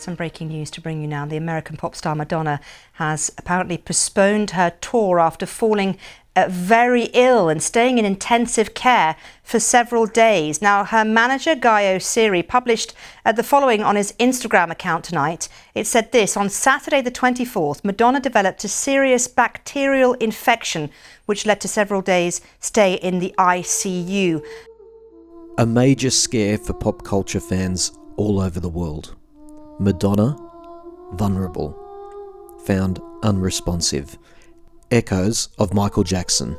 Some breaking news to bring you now. The American pop star Madonna has apparently postponed her tour after falling very ill and staying in intensive care for several days. Now, her manager, Guy O'Shea, published the following on his Instagram account tonight. It said this: on Saturday the 24th, Madonna developed a serious bacterial infection, which led to several days' stay in the ICU. A major scare for pop culture fans all over the world. Madonna, vulnerable, found unresponsive. Echoes of Michael Jackson,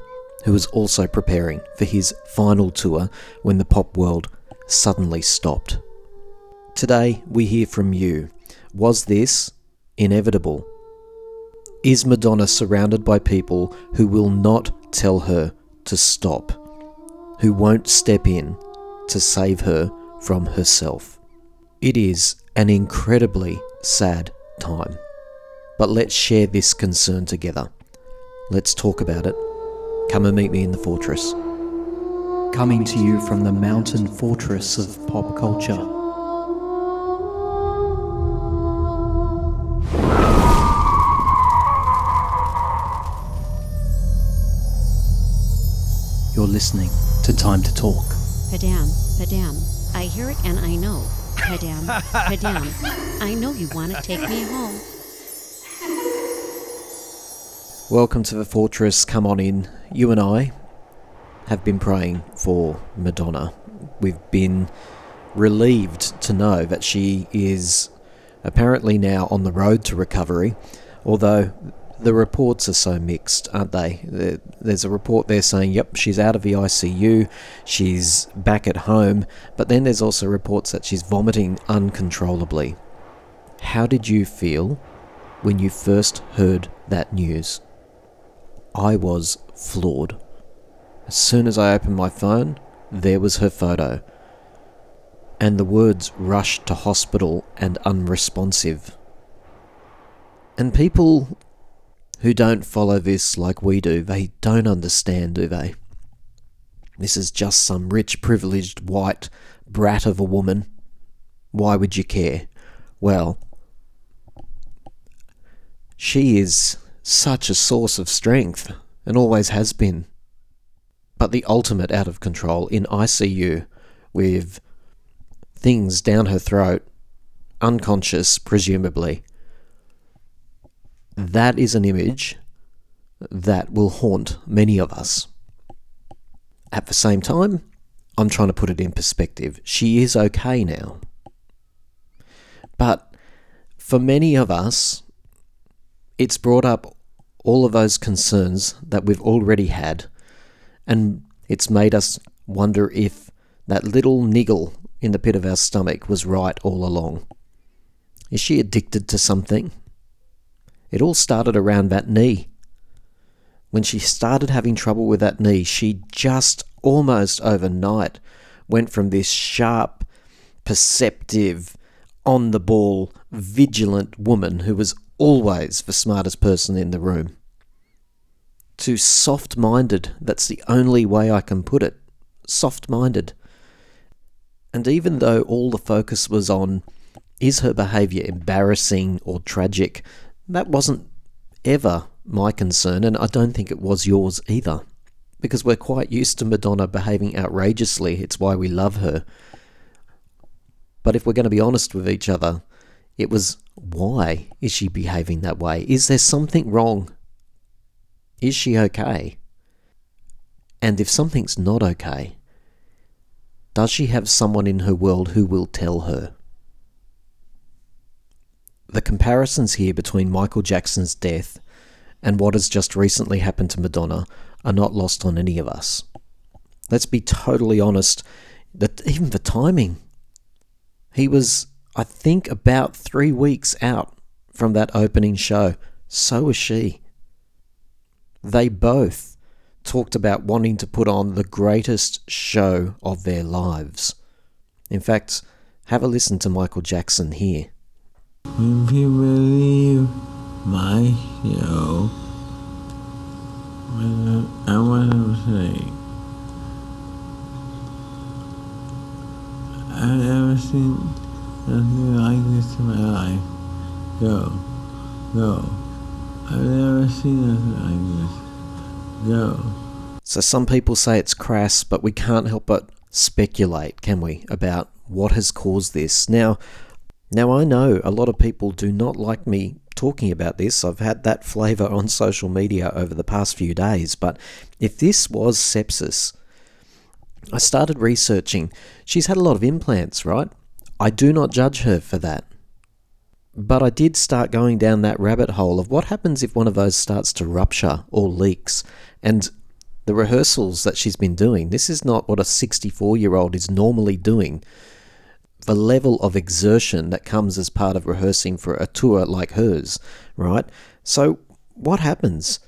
who was also preparing for his final tour when the pop world suddenly stopped. Today, we hear from you. Was this inevitable? Is Madonna surrounded by people who will not tell her to stop, who won't step in to save her from herself? It is an incredibly sad time. But let's share this concern together. Let's talk about it. Come and meet me in the fortress. Coming to you from the mountain fortress of pop culture. You're listening to Time to Talk. Padam, Padam, I hear it and I know. Padam, Padam, I know you want to take me home. Welcome to the Fortress, come on in. You and I have been praying for Madonna. We've been relieved to know that she is apparently now on the road to recovery, although the reports are so mixed, aren't they? There's a report there saying, yep, she's out of the ICU, she's back at home, but then there's also reports that she's vomiting uncontrollably. How did you feel when you first heard that news? I was floored. As soon as I opened my phone, there was her photo. And the words rushed to hospital and unresponsive. And people who don't follow this like we do, they don't understand, do they? This is just some rich, privileged, white brat of a woman. Why would you care? Well, she is such a source of strength, and always has been. But the ultimate out of control in ICU, with things down her throat, unconscious, presumably. That is an image that will haunt many of us. At the same time, I'm trying to put it in perspective. She is okay now. But for many of us, it's brought up all of those concerns that we've already had, and it's made us wonder if that little niggle in the pit of our stomach was right all along. Is she addicted to something? It all started around that knee. When she started having trouble with that knee, she just almost overnight went from this sharp, perceptive, on-the-ball, vigilant woman who was always the smartest person in the room, too soft-minded. That's the only way I can put it. Soft-minded. And even though all the focus was on, is her behaviour embarrassing or tragic, that wasn't ever my concern, and I don't think it was yours either, because we're quite used to Madonna behaving outrageously. It's why we love her. But if we're going to be honest with each other, it was, why is she behaving that way? Is there something wrong? Is she okay? And if something's not okay, does she have someone in her world who will tell her? The comparisons here between Michael Jackson's death and what has just recently happened to Madonna are not lost on any of us. Let's be totally honest, that even the timing. He was, I think, about 3 weeks out from that opening show. So was she. They both talked about wanting to put on the greatest show of their lives. In fact, have a listen to Michael Jackson here. If you believe my show, I want to say, I've never seen nothing like this in my life. Go. I've never seen nothing like this. Go. So some people say it's crass, but we can't help but speculate, can we, about what has caused this. Now I know a lot of people do not like me talking about this. I've had that flavour on social media over the past few days, but if this was sepsis, I started researching. She's had a lot of implants, right? I do not judge her for that. But I did start going down that rabbit hole of what happens if one of those starts to rupture or leaks. And the rehearsals that she's been doing, this is not what a 64-year-old is normally doing. The level of exertion that comes as part of rehearsing for a tour like hers, right? So what happens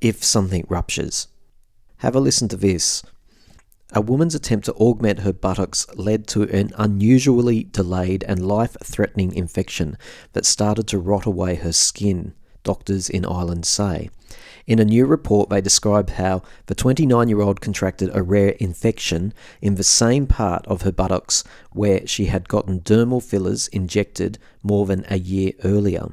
if something ruptures? Have a listen to this. A woman's attempt to augment her buttocks led to an unusually delayed and life-threatening infection that started to rot away her skin, doctors in Ireland say. In a new report, they describe how the 29-year-old contracted a rare infection in the same part of her buttocks where she had gotten dermal fillers injected more than a year earlier.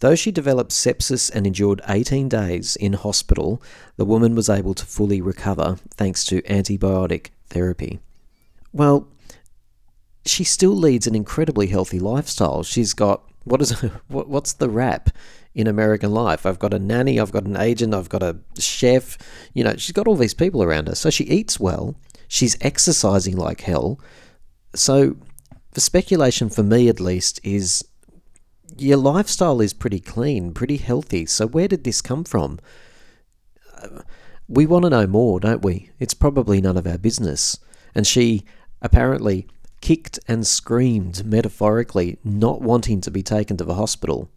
Though she developed sepsis and endured 18 days in hospital, the woman was able to fully recover thanks to antibiotic therapy. Well, she still leads an incredibly healthy lifestyle. She's got, what's the rap in American life? I've got a nanny, I've got an agent, I've got a chef. You know, she's got all these people around her. So she eats well. She's exercising like hell. So the speculation for me, at least, is your lifestyle is pretty clean, pretty healthy. So where did this come from? We want to know more, don't we? It's probably none of our business. And she apparently kicked and screamed metaphorically, not wanting to be taken to the hospital.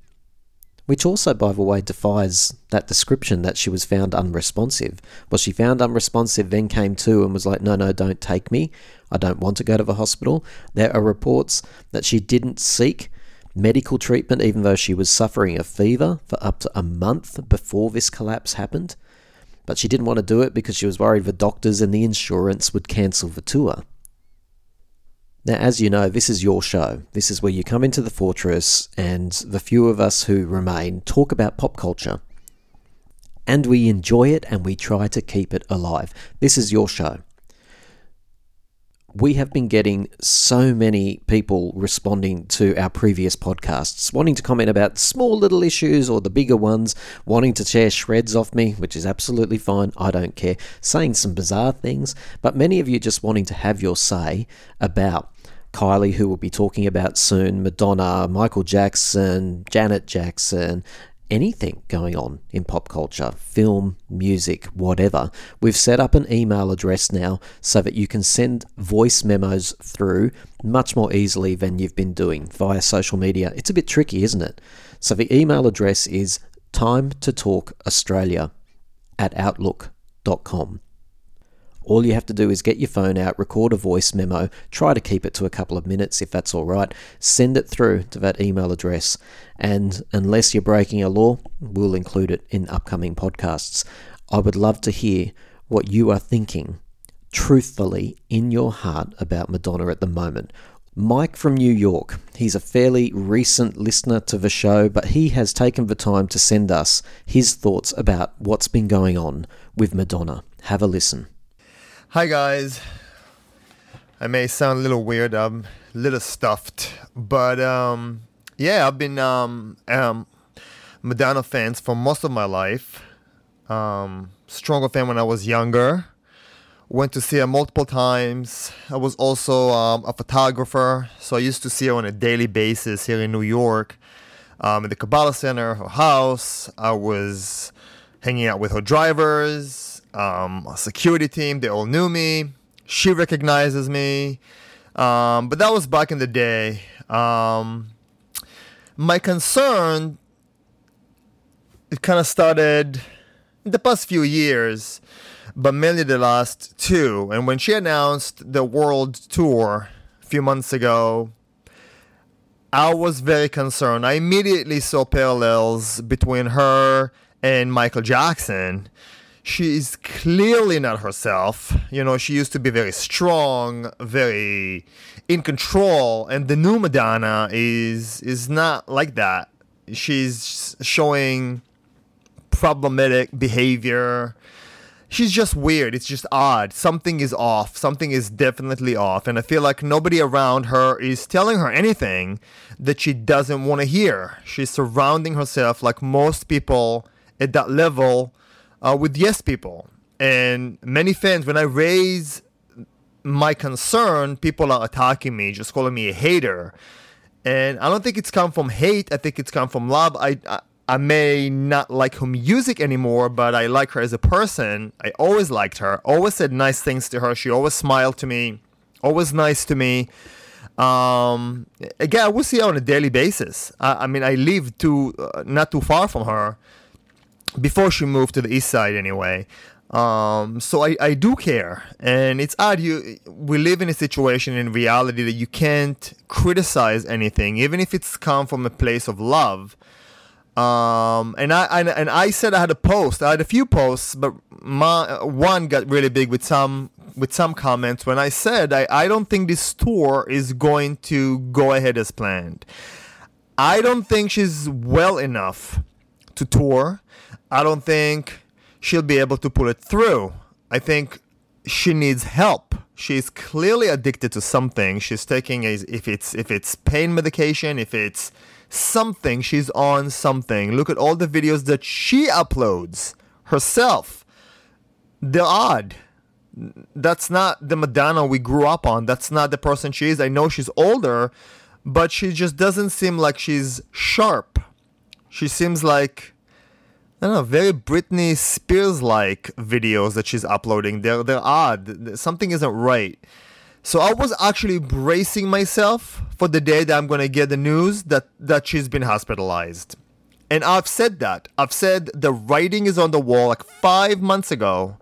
Which also, by the way, defies that description that she was found unresponsive. Was she found unresponsive, then came to and was like, no, don't take me. I don't want to go to the hospital. There are reports that she didn't seek medical treatment, even though she was suffering a fever for up to a month before this collapse happened. But she didn't want to do it because she was worried the doctors and the insurance would cancel the tour. Now, as you know, this is your show. This is where you come into the fortress and the few of us who remain talk about pop culture. And we enjoy it and we try to keep it alive. This is your show. We have been getting so many people responding to our previous podcasts, wanting to comment about small little issues or the bigger ones, wanting to share shreds off me, which is absolutely fine, I don't care, saying some bizarre things, but many of you just wanting to have your say about Kylie, who we'll be talking about soon, Madonna, Michael Jackson, Janet Jackson, anything going on in pop culture, film, music, whatever. We've set up an email address now so that you can send voice memos through much more easily than you've been doing via social media. It's a bit tricky, isn't it? So the email address is timetotalkaustralia@outlook.com. All you have to do is get your phone out, record a voice memo, try to keep it to a couple of minutes if that's all right, send it through to that email address, and unless you're breaking a law, we'll include it in upcoming podcasts. I would love to hear what you are thinking, truthfully, in your heart about Madonna at the moment. Mike from New York, he's a fairly recent listener to the show, but he has taken the time to send us his thoughts about what's been going on with Madonna. Have a listen. Hi guys, I may sound a little weird, I'm a little stuffed, but yeah, I've been Madonna fans for most of my life, stronger fan when I was younger, went to see her multiple times. I was also a photographer, so I used to see her on a daily basis here in New York, at the Kabbalah Center, her house. I was hanging out with her drivers. A security team, they all knew me, she recognizes me, but that was back in the day. My concern, it kind of started in the past few years, but mainly the last two, and when she announced the world tour a few months ago, I was very concerned. I immediately saw parallels between her and Michael Jackson. She is clearly not herself. You know, she used to be very strong, very in control, and the new Madonna is not like that. She's showing problematic behavior. She's just weird. It's just odd. Something is off. Something is definitely off. And I feel like nobody around her is telling her anything that she doesn't want to hear. She's surrounding herself, like most people at that level, with yes people. And many fans, when I raise my concern, people are attacking me, just calling me a hater. And I don't think it's come from hate. I think it's come from love. I may not like her music anymore, but I like her as a person. I always liked her. Always said nice things to her. She always smiled to me. Always nice to me. Again, I will see her on a daily basis. I mean, I lived not too far from her before she moved to the east side anyway. So I do care. And it's odd. We live in a situation in reality that you can't criticize anything, even if it's come from a place of love. And I said I had a post. I had a few posts, but one got really big with some comments when I said I don't think this tour is going to go ahead as planned. I don't think she's well enough to tour. I don't think she'll be able to pull it through. I think she needs help. She's clearly addicted to something. She's taking if it's pain medication, if it's something, she's on something. Look at all the videos that she uploads herself. They're odd. That's not the Madonna we grew up on. That's not the person she is. I know she's older, but she just doesn't seem like she's sharp. She seems like, I don't know, very Britney Spears-like videos that she's uploading. They're odd. Something isn't right. So I was actually bracing myself for the day that I'm going to get the news that she's been hospitalized. And I've said that. I've said the writing is on the wall like 5 months ago.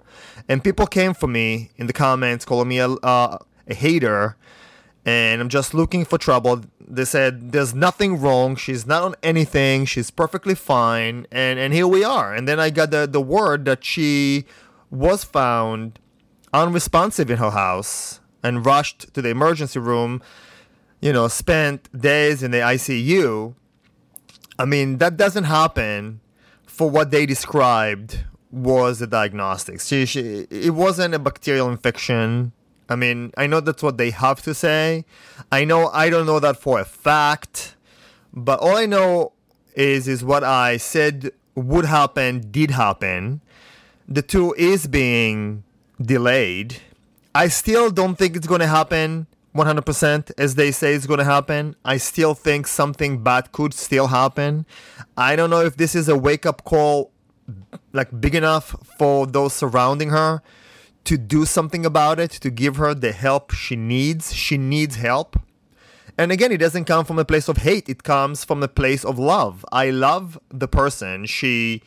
And people came for me in the comments calling me a hater. And I'm just looking for trouble. They said, there's nothing wrong. She's not on anything. She's perfectly fine. And here we are. And then I got the word that she was found unresponsive in her house and rushed to the emergency room, you know, spent days in the ICU. I mean, that doesn't happen for what they described was the diagnostics. It wasn't a bacterial infection. I mean, I know that's what they have to say. I know I don't know that for a fact, but all I know is what I said would happen, did happen. The tour is being delayed. I still don't think it's going to happen 100% as they say it's going to happen. I still think something bad could still happen. I don't know if this is a wake-up call like big enough for those surrounding her to do something about it, to give her the help she needs. She needs help. And again, it doesn't come from a place of hate. It comes from a place of love. I love the person. She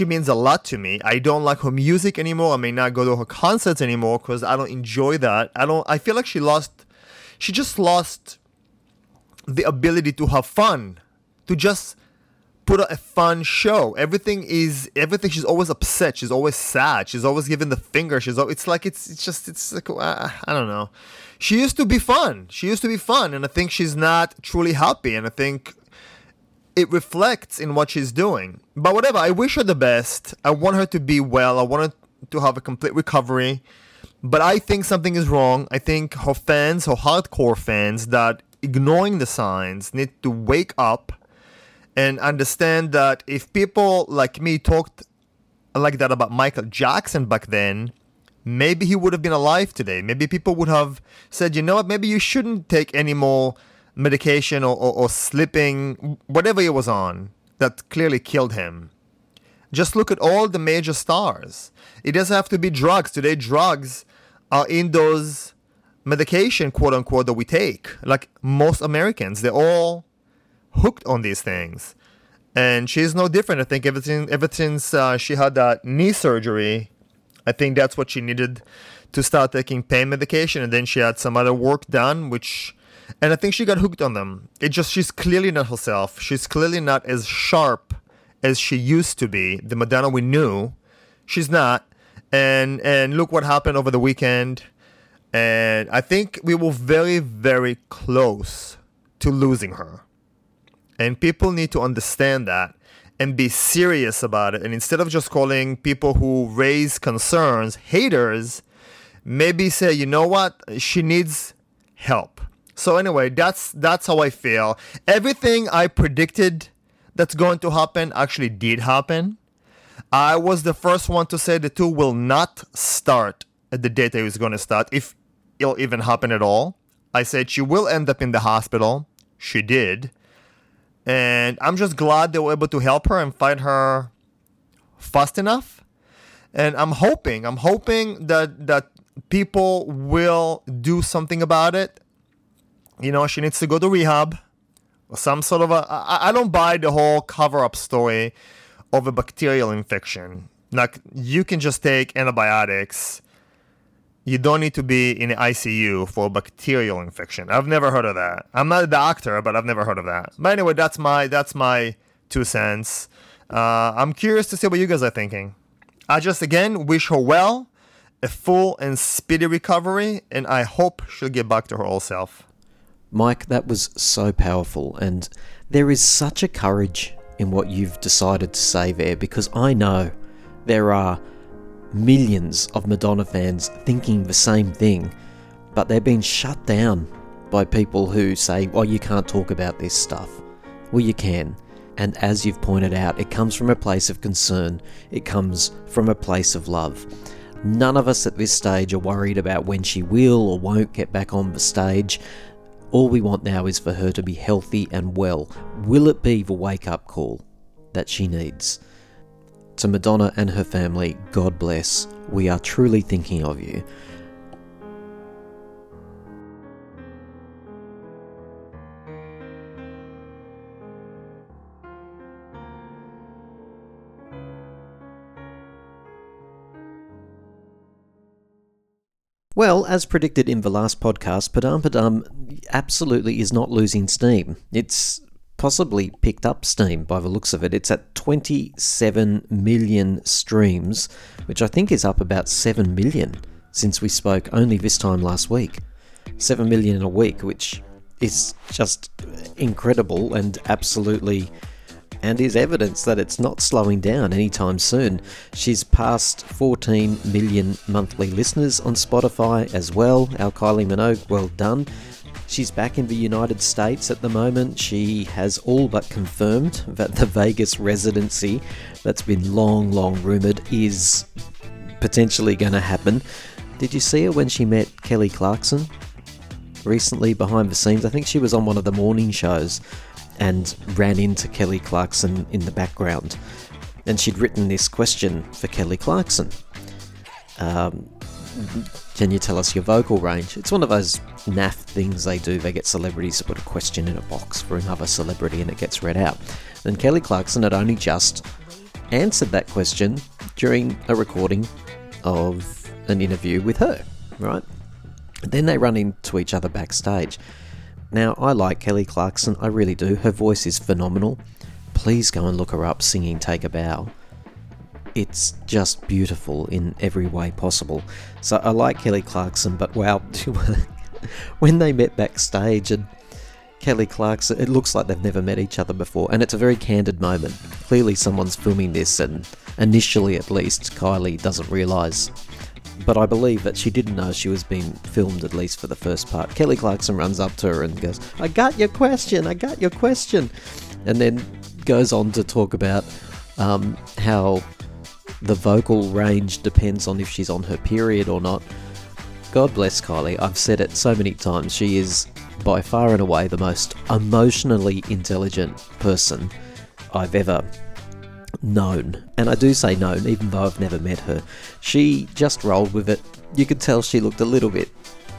means a lot to me. I don't like her music anymore. I may not go to her concerts anymore because I don't enjoy that. I feel like she just lost the ability to have fun, to just put on a fun show. Everything. She's always upset. She's always sad. She's always giving the finger. It's like I don't know. She used to be fun. And I think she's not truly happy. And I think it reflects in what she's doing. But whatever, I wish her the best. I want her to be well. I want her to have a complete recovery. But I think something is wrong. I think her fans, her hardcore fans, that ignoring the signs need to wake up and understand that if people like me talked like that about Michael Jackson back then, maybe he would have been alive today. Maybe people would have said, you know what, maybe you shouldn't take any more medication or slipping, whatever he was on, that clearly killed him. Just look at all the major stars. It doesn't have to be drugs. Today, drugs are in those medication, quote unquote, that we take. Like most Americans, they're all hooked on these things. And she's no different. I think ever since she had that knee surgery, I think that's what she needed to start taking pain medication. And then she had some other work done, and I think she got hooked on them. She's clearly not herself. She's clearly not as sharp as she used to be. The Madonna we knew, She's not. And look what happened over the weekend. And I think we were very, very close to losing her. And people need to understand that and be serious about it. And instead of just calling people who raise concerns haters, maybe say, you know what? She needs help. So anyway, that's how I feel. Everything I predicted that's going to happen actually did happen. I was the first one to say the two will not start at the date it was going to start, if it'll even happen at all. I said she will end up in the hospital. She did. And I'm just glad they were able to help her and find her fast enough. And I'm hoping that people will do something about it. You know, she needs to go to rehab or some sort of I don't buy the whole cover-up story of a bacterial infection. Like, you can just take antibiotics. You don't need to be in the ICU for a bacterial infection. I've never heard of that. I'm not a doctor, but I've never heard of that. But anyway, that's my 2 cents. I'm curious to see what you guys are thinking. I just, again, wish her well, a full and speedy recovery, and I hope she'll get back to her old self. Mike, that was so powerful, and there is such a courage in what you've decided to say there, because I know there are millions of Madonna fans thinking the same thing, but they've been shut down by people who say, well, you can't talk about this stuff. Well, you can. And as you've pointed out, it comes from a place of concern. It comes from a place of love. None of us at this stage are worried about when she will or won't get back on the stage. All we want now is for her to be healthy and well. Will it be the wake-up call that she needs? To Madonna and her family, God bless. We are truly thinking of you. Well, as predicted in the last podcast, Padam Padam absolutely is not losing steam. It's possibly picked up steam by the looks of it. It's at 27 million streams, which I think is up about 7 million since we spoke only this time last week. 7 million in a week, which is just incredible and absolutely, and is evidence that it's not slowing down anytime soon. She's passed 14 million monthly listeners on Spotify as well. Our Kylie Minogue, well done. She's back in the United States at the moment. She has all but confirmed that the Vegas residency that's been long rumoured is potentially going to happen. Did you see her when she met Kelly Clarkson recently behind the scenes? I think she was on one of the morning shows and ran into Kelly Clarkson in the background. And she'd written this question for Kelly Clarkson. Can you tell us your vocal range? It's one of those naff things they do. They get celebrities to put a question in a box for another celebrity and it gets read out. And Kelly Clarkson had only just answered that question during a recording of an interview with her, right? Then they run into each other backstage. Now, I like Kelly Clarkson. I really do. Her voice is phenomenal. Please go and look her up singing Take a Bow. It's just beautiful in every way possible. So I like Kelly Clarkson, but wow, when they met backstage and Kelly Clarkson, it looks like they've never met each other before, and it's a very candid moment. Clearly someone's filming this, and initially at least, Kylie doesn't realise. But I believe that she didn't know she was being filmed, at least for the first part. Kelly Clarkson runs up to her and goes, I got your question. And then goes on to talk about how the vocal range depends on if she's on her period or not. God bless Kylie. I've said it so many times. She is by far and away the most emotionally intelligent person I've ever known. And I do say known, even though I've never met her. She just rolled with it. You could tell she looked a little bit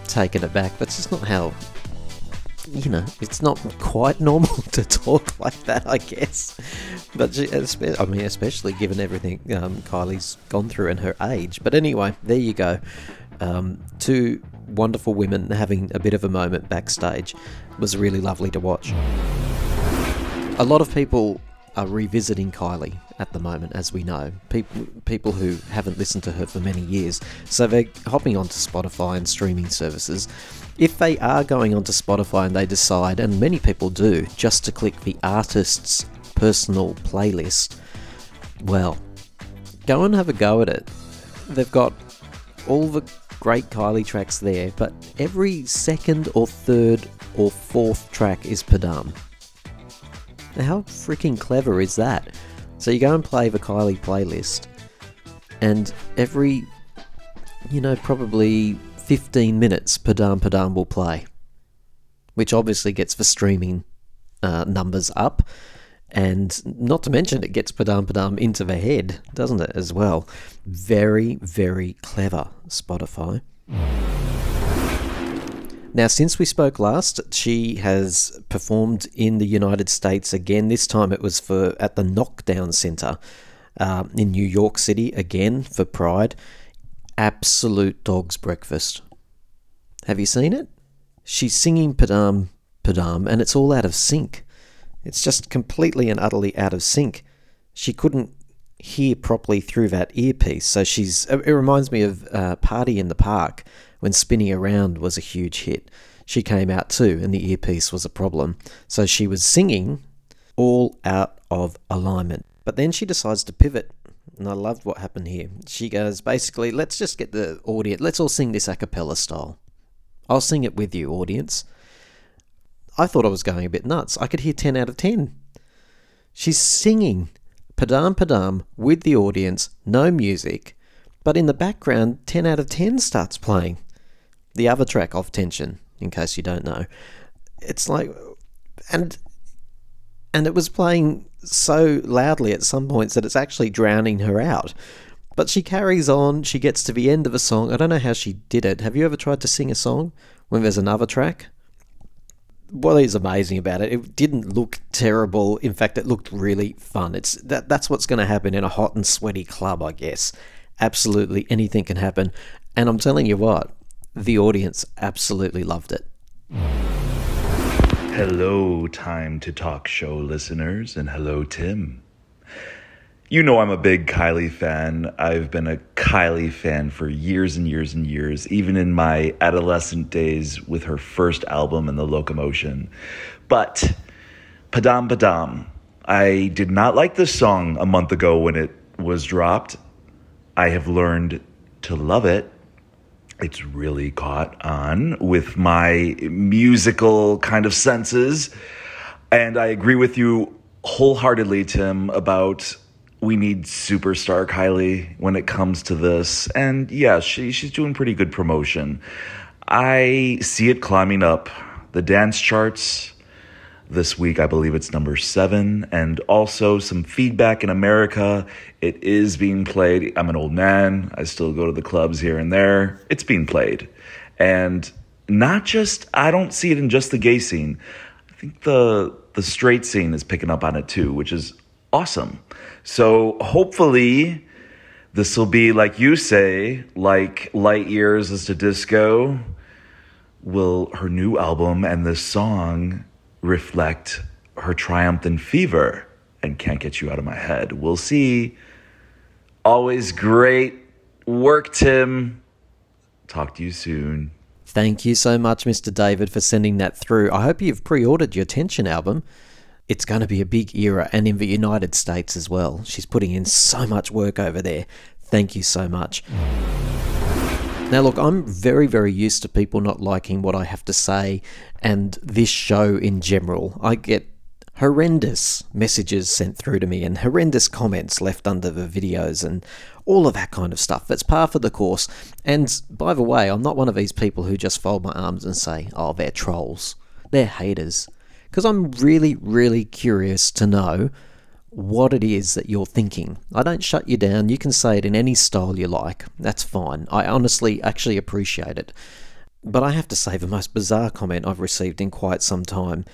taken aback, but it's just not how, it's not quite normal to talk like that, I guess. But especially given everything Kylie's gone through and her age. But anyway, there you go. Two wonderful women having a bit of a moment backstage. It was really lovely to watch. A lot of people are revisiting Kylie at the moment, as we know. People who haven't listened to her for many years. So they're hopping onto Spotify and streaming services. If they are going onto Spotify and they decide, and many people do, just to click the artist's personal playlist, well, go and have a go at it. They've got all the great Kylie tracks there, but every second or third or fourth track is Padam. Now, how freaking clever is that? So you go and play the Kylie playlist, and every, probably 15 minutes, Padam Padam will play, which obviously gets the streaming numbers up, and not to mention it gets Padam Padam into the head, doesn't it, as well? Very, very clever, Spotify. Now, since we spoke last, she has performed in the United States again. This time it was at the Knockdown Center in New York City, again, for Pride. Absolute dog's breakfast. Have you seen it? She's singing Padam Padam, and it's all out of sync. It's just completely and utterly out of sync. She couldn't hear properly through that earpiece, so it reminds me of Party in the Park, when Spinning Around was a huge hit. She came out too, and the earpiece was a problem. So she was singing all out of alignment. But then she decides to pivot, and I loved what happened here. She goes, basically, let's just get the audience, let's all sing this a cappella style. I'll sing it with you, audience. I thought I was going a bit nuts. I could hear 10 out of 10. She's singing Padam Padam with the audience, no music, but in the background, 10 out of 10 starts playing. The other track off Tension, in case you don't know. It's like, and it was playing so loudly at some points that it's actually drowning her out. But she carries on, she gets to the end of a song. I don't know how she did it. Have you ever tried to sing a song when there's another track? What is amazing about it, it didn't look terrible. In fact, it looked really fun. That's what's going to happen in a hot and sweaty club, I guess. Absolutely anything can happen. And I'm telling you what, the audience absolutely loved it. Hello, Time to Talk show listeners, and hello, Tim. You know I'm a big Kylie fan. I've been a Kylie fan for years and years and years, even in my adolescent days with her first album and The Locomotion. But Padam Padam, I did not like this song a month ago when it was dropped. I have learned to love it. It's really caught on with my musical kind of senses. And I agree with you wholeheartedly, Tim, about we need superstar Kylie when it comes to this. And yeah, she's doing pretty good promotion. I see it climbing up the dance charts. This week, I believe it's number 7, and also some feedback in America. It is being played. I'm an old man. I still go to the clubs here and there. It's being played. And I don't see it in just the gay scene. I think the straight scene is picking up on it too, which is awesome. So hopefully this will be, like you say, like light years as to disco. Will her new album and this song reflect her triumph and fever? And Can't Get You Out of My Head. We'll see. Always great work, Tim. Talk to you soon. Thank you so much, Mr. David, for sending that through. I hope you've pre-ordered your Tension album. It's going to be a big era, and in the United States as well. She's putting in so much work over there. Thank you so much. Now, look, I'm very, very used to people not liking what I have to say and this show in general. I get horrendous messages sent through to me and horrendous comments left under the videos and all of that kind of stuff. That's par for the course. And by the way, I'm not one of these people who just fold my arms and say, oh, they're trolls, they're haters. Because I'm really, really curious to know what it is that you're thinking. I don't shut you down. You can say it in any style you like. That's fine. I honestly actually appreciate it. But I have to say the most bizarre comment I've received in quite some time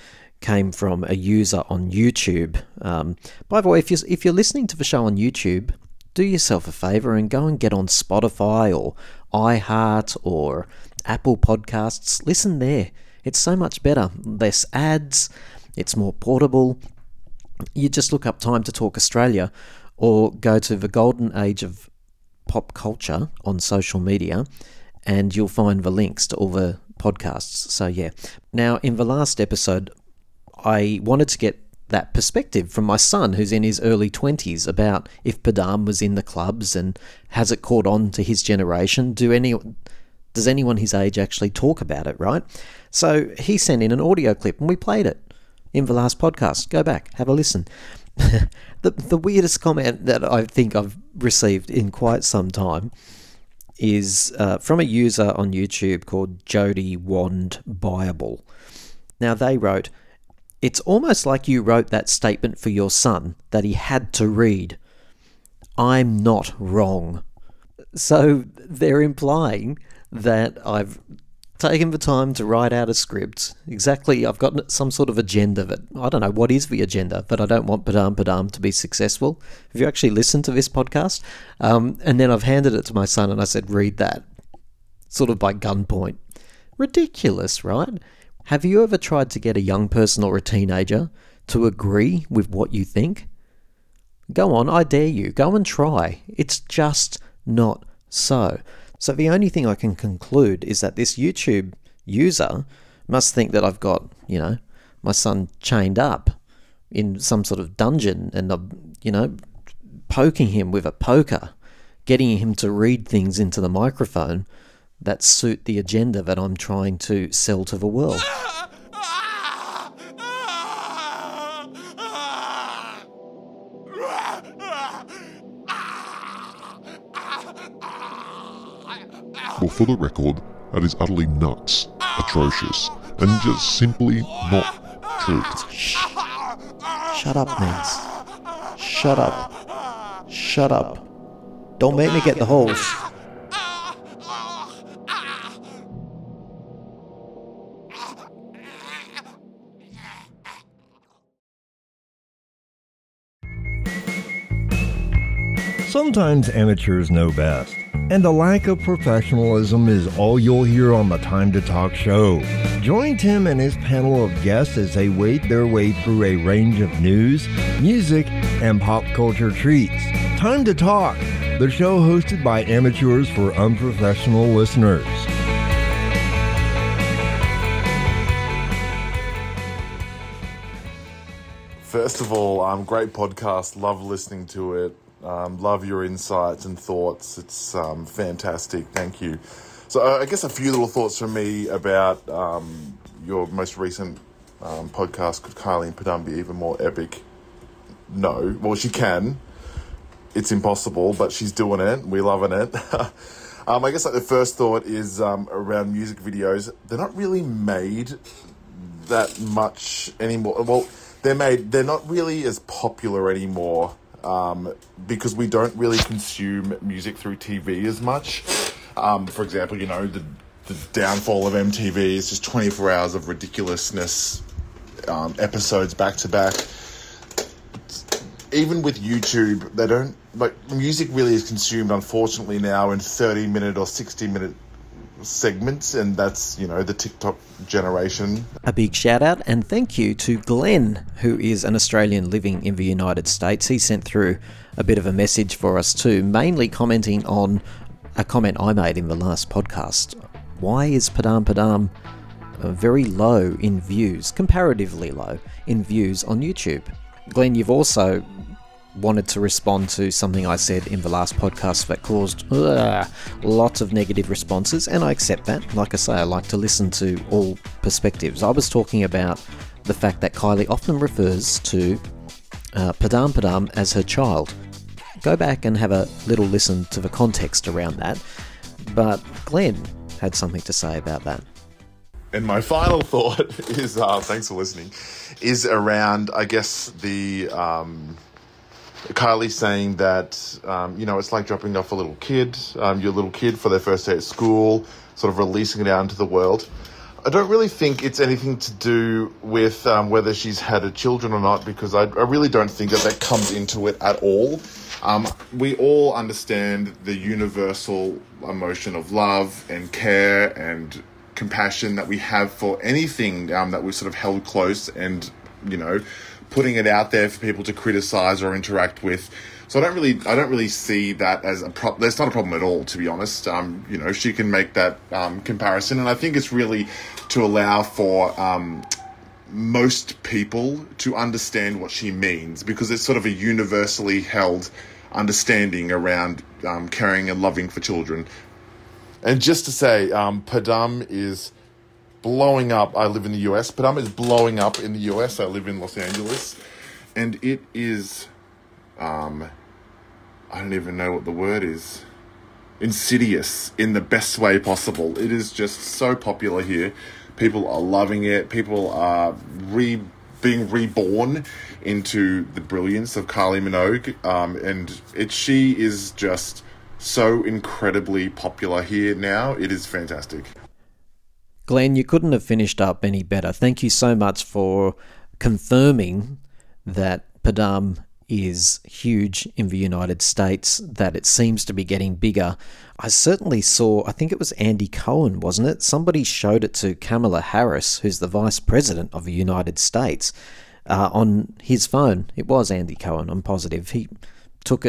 came from a user on YouTube. By the way, if you're listening to the show on YouTube, do yourself a favor and go and get on Spotify or iHeart or Apple Podcasts. Listen there. It's so much better. Less ads. It's more portable. You just look up Time to Talk Australia or go to the Golden Age of Pop Culture on social media and you'll find the links to all the podcasts. So yeah. Now, in the last episode, I wanted to get that perspective from my son, who's in his early 20s, about if Padam was in the clubs and has it caught on to his generation? Does anyone his age actually talk about it, right? So he sent in an audio clip and we played it in the last podcast. Go back, have a listen. The weirdest comment that I think I've received in quite some time is from a user on YouTube called Jody Wand Bible. Now they wrote, "It's almost like you wrote that statement for your son that he had to read. I'm not wrong." So they're implying that I've taken the time to write out a script. Exactly, I've got some sort of agenda that, I don't know, what is the agenda? But I don't want Padam Padam to be successful. Have you actually listened to this podcast? And then I've handed it to my son and I said, read that. Sort of by gunpoint. Ridiculous, right? Have you ever tried to get a young person or a teenager to agree with what you think? Go on, I dare you. Go and try. It's just not so. So the only thing I can conclude is that this YouTube user must think that I've got, you know, my son chained up in some sort of dungeon and I'm, you know, poking him with a poker, getting him to read things into the microphone that suit the agenda that I'm trying to sell to the world. Well, for the record, that is utterly nuts, atrocious, and just simply not true. Shut up, Nance. Shut up. Shut up. Don't make me get the holes. Sometimes amateurs know best, and a lack of professionalism is all you'll hear on the Time to Talk show. Join Tim and his panel of guests as they wade their way through a range of news, music, and pop culture treats. Time to Talk, the show hosted by amateurs for unprofessional listeners. First of all, great podcast, love listening to it. Love your insights and thoughts. It's fantastic. Thank you. So I guess a few little thoughts from me about your most recent podcast. Could Kylie and Padam be even more epic? No. Well, she can. It's impossible, but she's doing it. We're loving it. I guess the first thought is around music videos. They're not really made that much anymore. Well, they're not really as popular anymore. Because we don't really consume music through TV as much. For example, you know, the downfall of MTV is just 24 hours of ridiculousness, episodes back to back. Even with YouTube, they don't, like, music really is consumed, unfortunately, now in 30-minute or 60-minute segments, and that's, you know, the TikTok generation. A big shout out and thank you to Glenn, who is an Australian living in the United States. He sent through a bit of a message for us too, mainly commenting on a comment I made in the last podcast. Why is Padam Padam very low in views, comparatively low in views on YouTube? Glenn, you've also wanted to respond to something I said in the last podcast that caused lots of negative responses, and I accept that. Like I say, I like to listen to all perspectives. I was talking about the fact that Kylie often refers to Padam Padam as her child. Go back and have a little listen to the context around that. But Glenn had something to say about that. And my final thought is, thanks for listening, is around, I guess, the Kylie saying that, you know, it's like dropping off a little kid, your little kid for their first day at school, sort of releasing it out into the world. I don't really think it's anything to do with whether she's had her children or not, because I really don't think that comes into it at all. We all understand the universal emotion of love and care and compassion that we have for anything that we've sort of held close and, you know, putting it out there for people to criticize or interact with. So I don't really see that as a problem. That's not a problem at all, to be honest. You know, she can make that comparison, and I think it's really to allow for most people to understand what she means, because it's sort of a universally held understanding around caring and loving for children. And just to say, Padam is blowing up. I live in the US. Padam is blowing up in the US. I live in Los Angeles, and it is. I don't even know what the word is. Insidious in the best way possible. It is just so popular here. People are loving it. People are being reborn into the brilliance of Kylie Minogue. She is just so incredibly popular here now. It is fantastic. Glenn, you couldn't have finished up any better. Thank you so much for confirming that Padam is huge in the United States, that it seems to be getting bigger. I certainly saw, I think it was Andy Cohen, wasn't it? Somebody showed it to Kamala Harris, who's the Vice President of the United States, on his phone. It was Andy Cohen, I'm positive. He took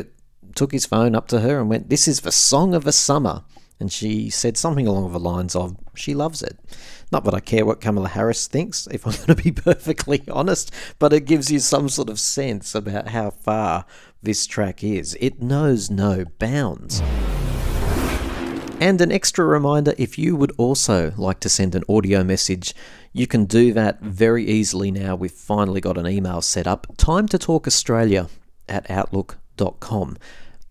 his phone up to her and went, "This is the song of the summer." And she said something along the lines of, "She loves it." Not that I care what Kamala Harris thinks, if I'm going to be perfectly honest, but it gives you some sort of sense about how far this track is. It knows no bounds. And an extra reminder, if you would also like to send an audio message, you can do that very easily now. We've finally got an email set up, timetotalkaustralia@outlook.com.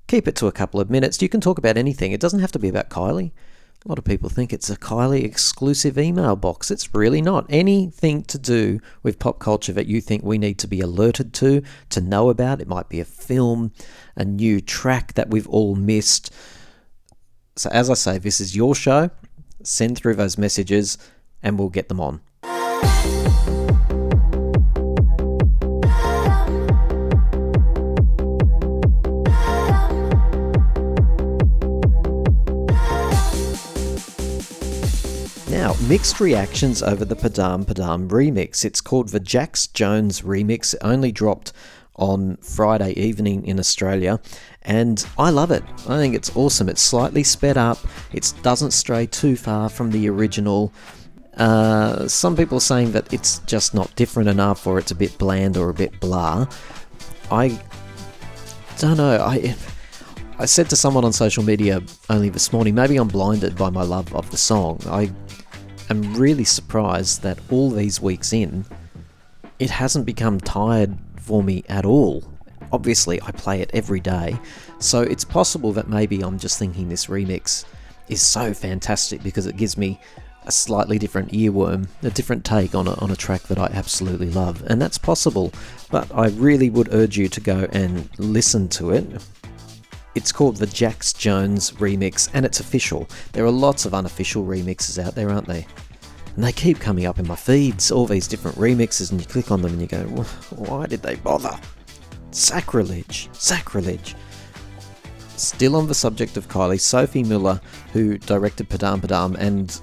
Keep it to a couple of minutes. You can talk about anything. It doesn't have to be about Kylie. A lot of people think it's a Kylie exclusive email box. It's really not. Anything to do with pop culture that you think we need to be alerted to know about. It might be a film, a new track that we've all missed. So as I say, this is your show. Send through those messages and we'll get them on. Mixed reactions over the Padam Padam remix. It's called the Jax Jones remix. It only dropped on Friday evening in Australia, and I love it. I think it's awesome. It's slightly sped up. It doesn't stray too far from the original. Some people are saying that it's just not different enough, or it's a bit bland or a bit blah. I don't know. I said to someone on social media only this morning, maybe I'm blinded by my love of the song. I'm really surprised that all these weeks in, it hasn't become tired for me at all. Obviously, I play it every day, so it's possible that maybe I'm just thinking this remix is so fantastic because it gives me a slightly different earworm, a different take on a track that I absolutely love, and that's possible, but I really would urge you to go and listen to it. It's called the Jax Jones remix, and it's official. There are lots of unofficial remixes out there, aren't there? And they keep coming up in my feeds, all these different remixes, and you click on them and you go, why did they bother? Sacrilege. Still on the subject of Kylie, Sophie Muller, who directed Padam Padam and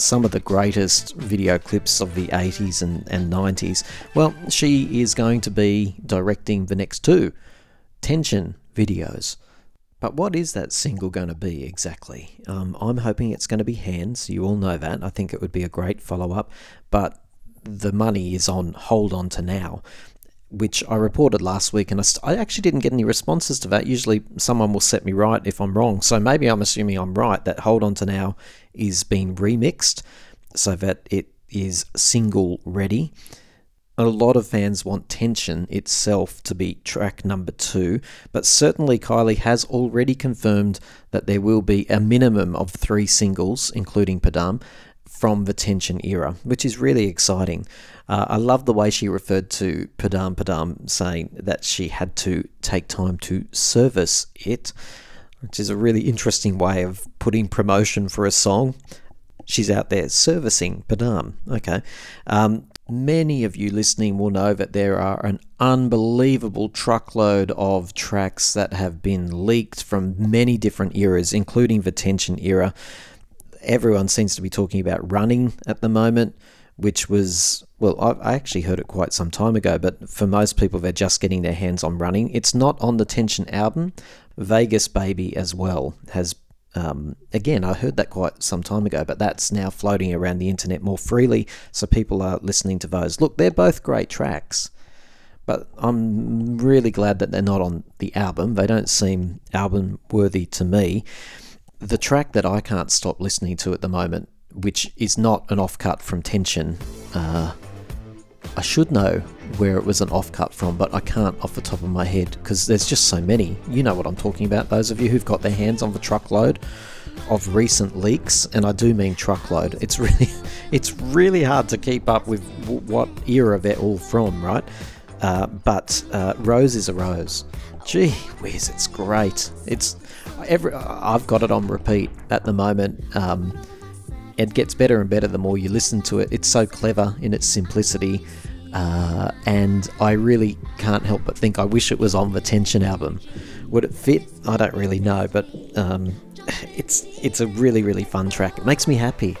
some of the greatest video clips of the 80s and 90s, well, she is going to be directing the next two Tension videos. But what is that single going to be exactly? I'm hoping it's going to be Hands. You all know that. I think it would be a great follow-up, but the money is on Hold On To Now, which I reported last week, and I actually didn't get any responses to that. Usually someone will set me right if I'm wrong, so maybe I'm assuming I'm right that Hold On To Now is being remixed so that it is single ready. A lot of fans want Tension itself to be track number 2, but certainly Kylie has already confirmed that there will be a minimum of 3 singles, including Padam, from the Tension era, which is really exciting. I love the way she referred to Padam Padam, saying that she had to take time to service it, which is a really interesting way of putting promotion for a song. She's out there servicing Padam. Okay. Many of you listening will know that there are an unbelievable truckload of tracks that have been leaked from many different eras, including the Tension era. Everyone seems to be talking about Running at the moment, which was, well, I actually heard it quite some time ago, but for most people, they're just getting their hands on Running. It's not on the Tension album. Vegas Baby as well has, again, I heard that quite some time ago, but that's now floating around the internet more freely, so people are listening to those. Look, they're both great tracks, but I'm really glad that they're not on the album. They don't seem album-worthy to me. The track that I can't stop listening to at the moment, which is not an offcut from Tension. I should know where it was an offcut from, but I can't off the top of my head because there's just so many. You know what I'm talking about, those of you who've got their hands on the truckload of recent leaks, and I do mean truckload. It's really hard to keep up with what era they're all from, right? But Rose is a Rose. Gee whiz, it's great. I've got it on repeat at the moment. It gets better and better the more you listen to it. It's so clever in its simplicity, and I really can't help but think I wish it was on the Tension album. Would it fit? I don't really know, but it's a really, really fun track. It makes me happy.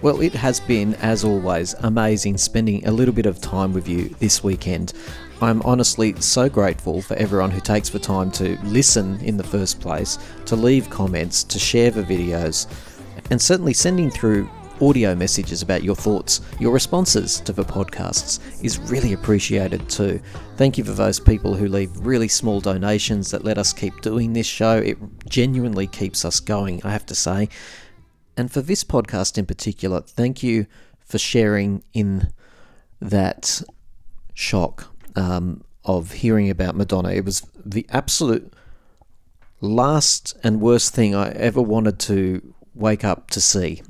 Well, it has been, as always, amazing spending a little bit of time with you this weekend. I'm honestly so grateful for everyone who takes the time to listen in the first place, to leave comments, to share the videos, and certainly sending through audio messages about your thoughts, your responses to the podcasts is really appreciated too. Thank you for those people who leave really small donations that let us keep doing this show. It genuinely keeps us going, I have to say. And for this podcast in particular, thank you for sharing in that shock of hearing about Madonna. It was the absolute last and worst thing I ever wanted to wake up to see.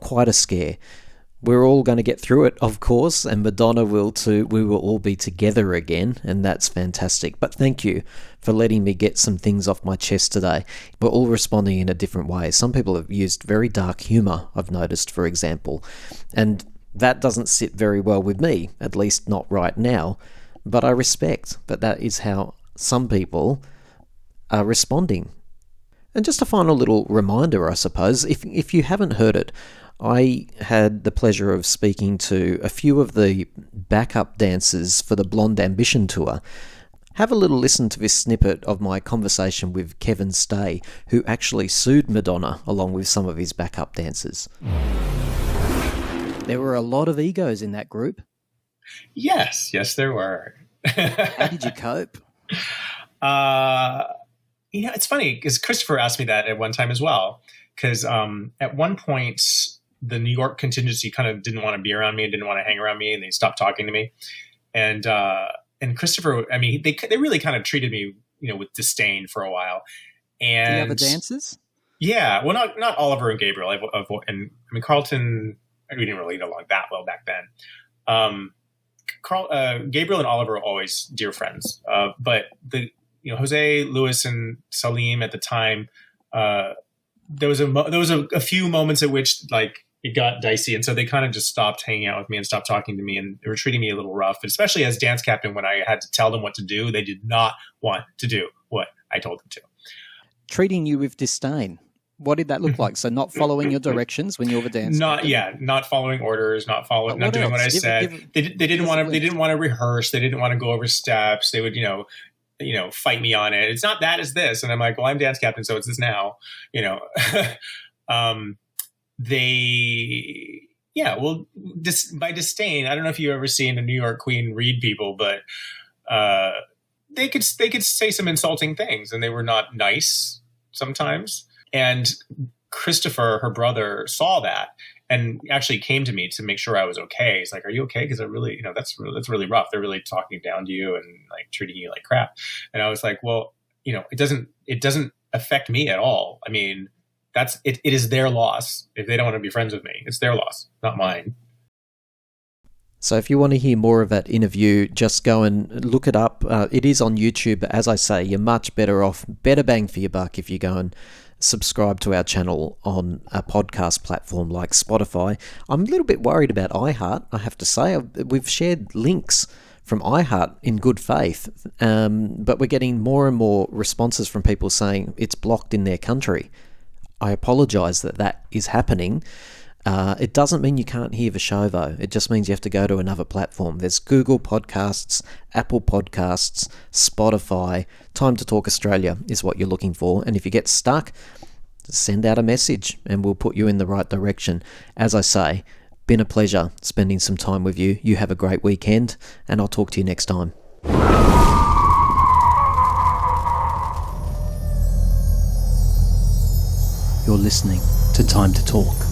Quite a scare. We're all going to get through it, of course, and Madonna will too. We will all be together again, and that's fantastic. But thank you for letting me get some things off my chest today. We're all responding in a different way. Some people have used very dark humour, I've noticed, for example, and that doesn't sit very well with me, at least not right now. But I respect that that is how some people are responding. And just a final little reminder, I suppose, if you haven't heard it, I had the pleasure of speaking to a few of the backup dancers for the Blonde Ambition Tour. Have a little listen to this snippet of my conversation with Kevin Stay, who actually sued Madonna along with some of his backup dancers. There were a lot of egos in that group. Yes, there were. How did you cope? You know, it's funny because Christopher asked me that at one time as well, because at one point, the New York contingency kind of didn't want to be around me and didn't want to hang around me, and they stopped talking to me. And Christopher, I mean, they really kind of treated me, you know, with disdain for a while. And the other dancers? Yeah, well, not Oliver and Gabriel. I mean, Carlton, we didn't really get along that well back then. Gabriel and Oliver are always dear friends, but Jose, Lewis, and Salim at the time, there was a few moments at which like it got dicey, and so they kind of just stopped hanging out with me and stopped talking to me, and they were treating me a little rough. And especially as dance captain, when I had to tell them what to do, they did not want to do what I told them to. Treating you with disdain. What did that look like? So not following your directions when you were dancing. Not following orders, not doing what I said. They didn't want to rehearse. They didn't want to go over steps. They would fight me on it. It's not that, it's this. And I'm like, well, I'm dance captain, so it's this now, by disdain. I don't know if you've ever seen a New York queen read people, but they could say some insulting things, and they were not nice sometimes. And Christopher, her brother, saw that and actually came to me to make sure I was okay. He's like, "Are you okay? Because I really, that's really rough. They're really talking down to you and like treating you like crap." And I was like, "Well, it doesn't affect me at all. I mean, That's it. It is their loss. If they don't want to be friends with me, it's their loss, not mine. So if you want to hear more of that interview, just go and look it up. It is on YouTube. As I say, you're much better off, better bang for your buck if you go and subscribe to our channel on a podcast platform like Spotify. I'm a little bit worried about iHeart, I have to say. We've shared links from iHeart in good faith, but we're getting more and more responses from people saying it's blocked in their country. I apologise that that is happening. It doesn't mean you can't hear the show, though. It just means you have to go to another platform. There's Google Podcasts, Apple Podcasts, Spotify. Time to Talk Australia is what you're looking for. And if you get stuck, send out a message and we'll put you in the right direction. As I say, been a pleasure spending some time with you. You have a great weekend and I'll talk to you next time. You're listening to Time to Talk.